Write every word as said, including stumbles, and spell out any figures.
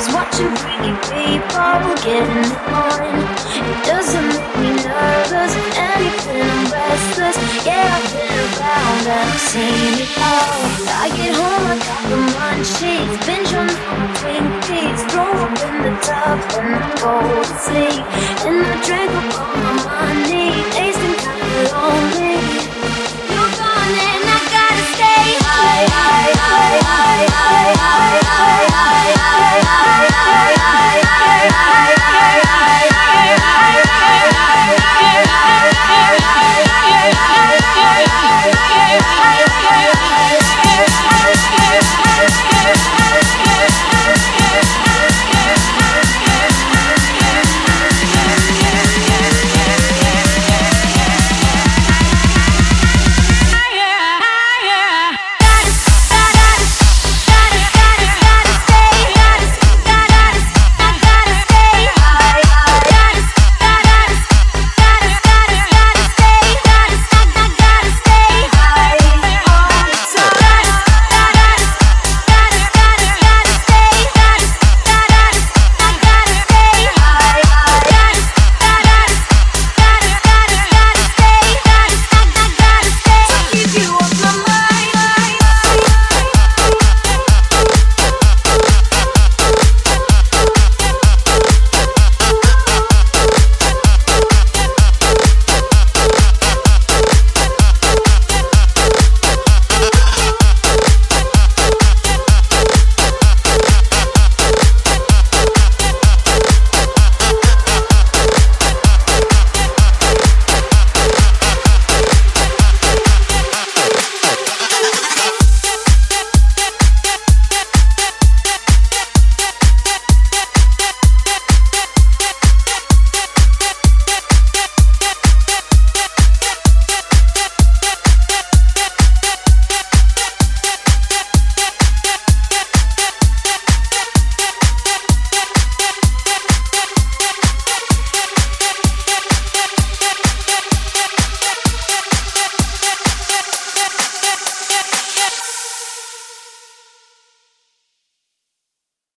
was watching freaky people getting it on. It doesn't make me nervous, anything I'm restless. Yeah, I've been around, I've seen it all. I get home, I got the munchies, binge on my Twinkies, throw up in the tub and I go to sleep. And I drink a